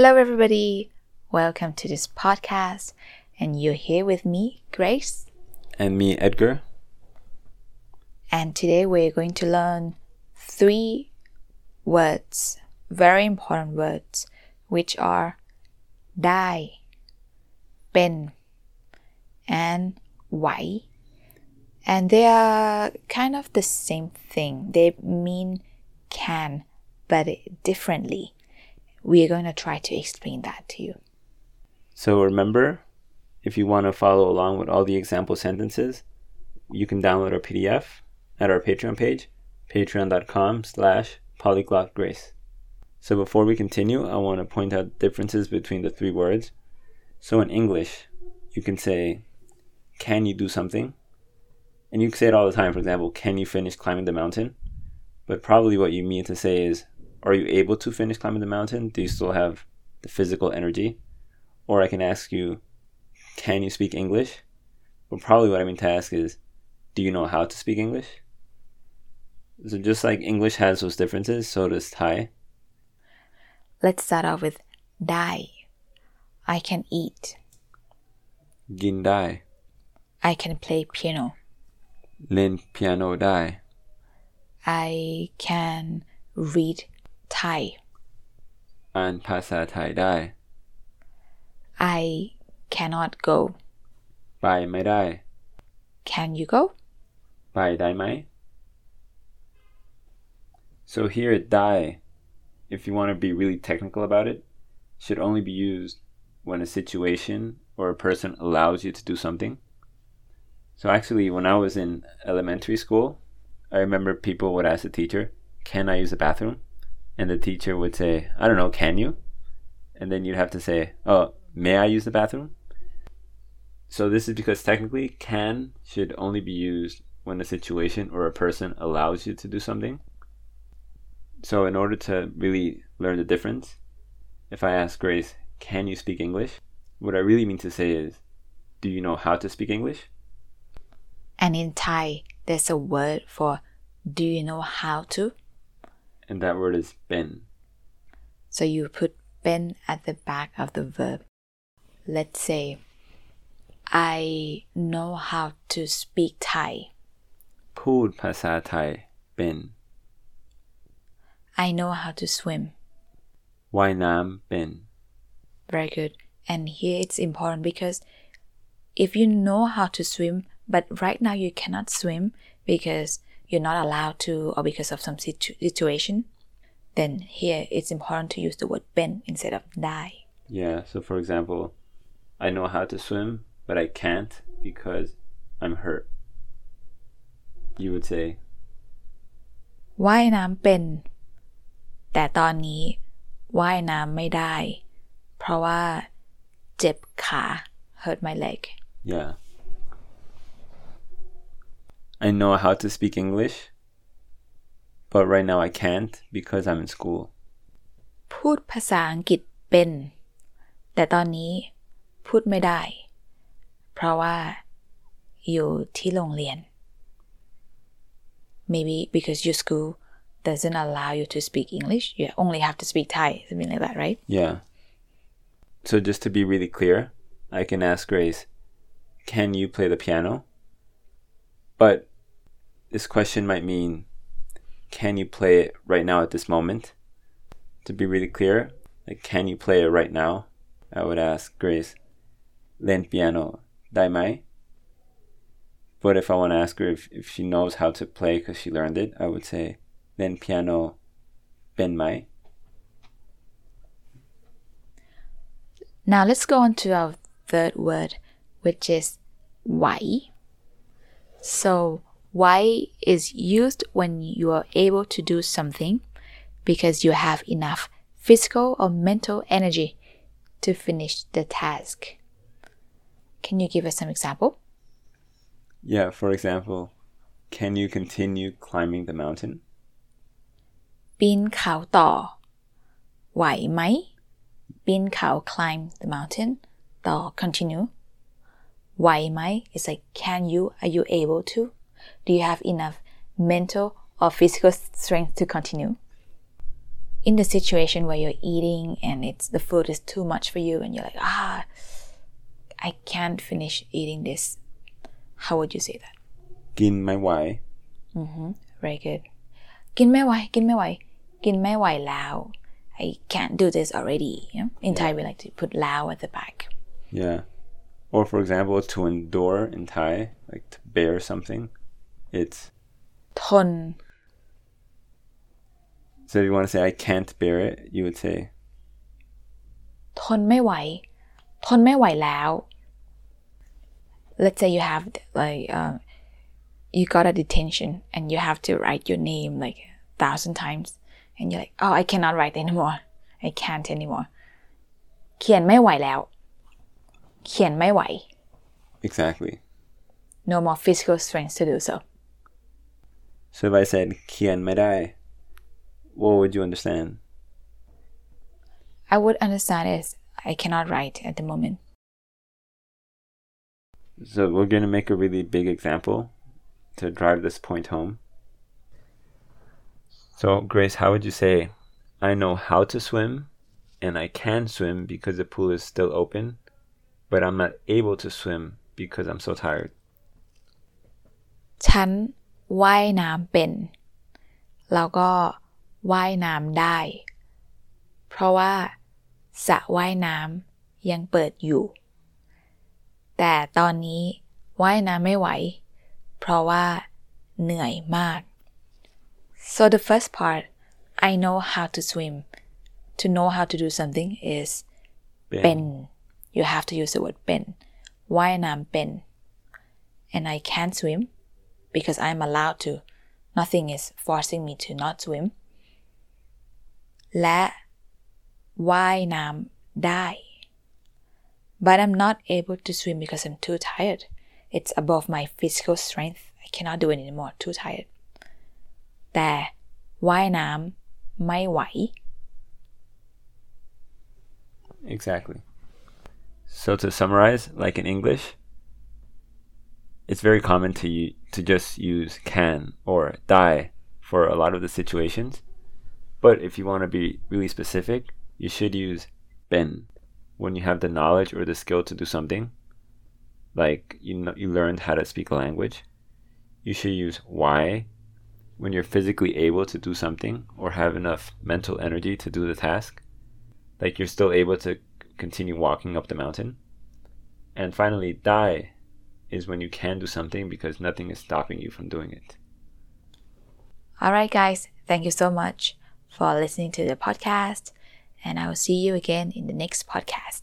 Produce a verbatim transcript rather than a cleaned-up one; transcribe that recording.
Hello everybody, welcome to this podcast, and you're here with me, Grace. And me, Edgar. And today we're going to learn three words, very important words, which are ได้, เป็น, and ไหว. And they are kind of the same thing. They mean can, but differently. We are going to try to explain that to you. So remember, if you want to follow along with all the example sentences, you can download our P D F at our Patreon page, patreon.com slash polyglotgrace. So before we continue, I want to point out differences between the three words. So in English, you can say, can you do something? And you can say it all the time. For example, can you finish climbing the mountain? But probably what you mean to say is, are you able to finish climbing the mountain? Do you still have the physical energy? Or I can ask you, can you speak English? But probably what I mean to ask is, do you know how to speak English? So just like English has those differences, so does Thai. Let's start off with dai. I can eat. Gin dai. I can play piano. Len piano dai. I can read Thai. And Pasa Thai dai. I cannot go. Pai mai dai. Can you go? Pai dai mai. So here, dai, if you want to be really technical about it, should only be used when a situation or a person allows you to do something. So actually, when I was in elementary school, I remember people would ask the teacher, can I use the bathroom? And the teacher would say, I don't know, can you? And then you'd have to say, oh, may I use the bathroom? So this is because technically can should only be used when a situation or a person allows you to do something. So in order to really learn the difference, if I ask Grace, can you speak English? What I really mean to say is, do you know how to speak English? And in Thai, there's a word for do you know how to? And that word is ben. So you put ben at the back of the verb. Let's say, I know how to speak Thai. พูด ภาษา Thai เป็น. I know how to swim. ว่ายน้ำ เป็น. Very good. And here it's important because if you know how to swim, but right now you cannot swim because you're not allowed to or because of some situ- situation, then here it's important to use the word ben instead of dai. Yeah, so for example, I know how to swim, but I can't because I'm hurt. You would say, ว่ายน้ำเป็น แต่ ตอนนี้ ว่ายน้ำไม่ได้ เพราะว่า เจ็บขา hurt my leg. Yeah. I know how to speak English, but right now I can't because I'm in school. พูดภาษาอังกฤษเป็น แต่ตอนนี้ พูดไม่ได้ เพราะว่า อยู่ที่โรงเรียน Maybe because your school doesn't allow you to speak English. You only have to speak Thai, something like that, right? Yeah. So just to be really clear, I can ask Grace, can you play the piano? But this question might mean, can you play it right now at this moment? To be really clear, like, can you play it right now? I would ask Grace, Len piano, dai mai? But if I want to ask her if, if she knows how to play because she learned it, I would say, Len piano, ben mai? Now let's go on to our third word, which is wai. So, why is used when you are able to do something because you have enough physical or mental energy to finish the task. Can you give us some example? Yeah, for example, can you continue climbing the mountain? ปีนเขาต่อ ไหวไหม? ปีนเขา climb the mountain, ต่อ continue. Why am I? It's like, can you? Are you able to? Do you have enough mental or physical strength to continue? in the situation where you're eating and it's the food is too much for you and you're like, ah, I can't finish eating this, how would you say that? กิน ไม่ ไหว. Mm-hmm. Very good. กิน ไม่ ไหว. กิน ไม่ ไหว. กิน ไม่ ไหว แล้ว. I can't do this already. You know? In Thai, yeah. we like to put lao at the back. Yeah. Or for example, to endure in Thai, like to bear something, it's... Thon. So if you want to say, I can't bear it, you would say... Thon mai wai. Thon mai wai lao. Let's say you have, like, uh, you got a detention and you have to write your name like a thousand times. And you're like, oh, I cannot write anymore. I can't anymore. เขียน ไม่ ไหว แล้ว. เขียน ไม่ ไหว. Exactly. No more physical strength to do so. So if I said เขียน ไม่ ได้, what would you understand? I would understand is I cannot write at the moment. So we're going to make a really big example to drive this point home. So, Grace, how would you say, I know how to swim, and I can swim because the pool is still open, but I'm not able to swim because I'm so tired? ฉัน ว่าย น้ำ เป็น แล้ว ก็ ว่าย น้ำ ได้ เพราะ ว่า สระ ว่าย น้ำ ยัง เปิด อยู่ แต่ ตอน นี้ ว่าย น้ำ ไม่ ไหว เพราะ ว่า เหนื่อย มาก So the first part, I know how to swim. To know how to do something is ben. ben. You have to use the word ben. Why am I ben? And I can't swim because I'm allowed to. Nothing is forcing me to not swim. และ ว่าย น้ำ ได้. But I'm not able to swim because I'm too tired. It's above my physical strength. I cannot do it anymore. Too tired. แต่ ว่าย น้ำ ไม่ ไหว. Exactly. So to summarize, like in English, it's very common to to just use can or die for a lot of the situations. But if you want to be really specific, you should use ben when you have the knowledge or the skill to do something. Like you know, you learned how to speak a language. You should use why when you're physically able to do something or have enough mental energy to do the task, like you're still able to continue walking up the mountain. And finally, dai is when you can do something because nothing is stopping you from doing it. All right, guys. Thank you so much for listening to the podcast. And I will see you again in the next podcast.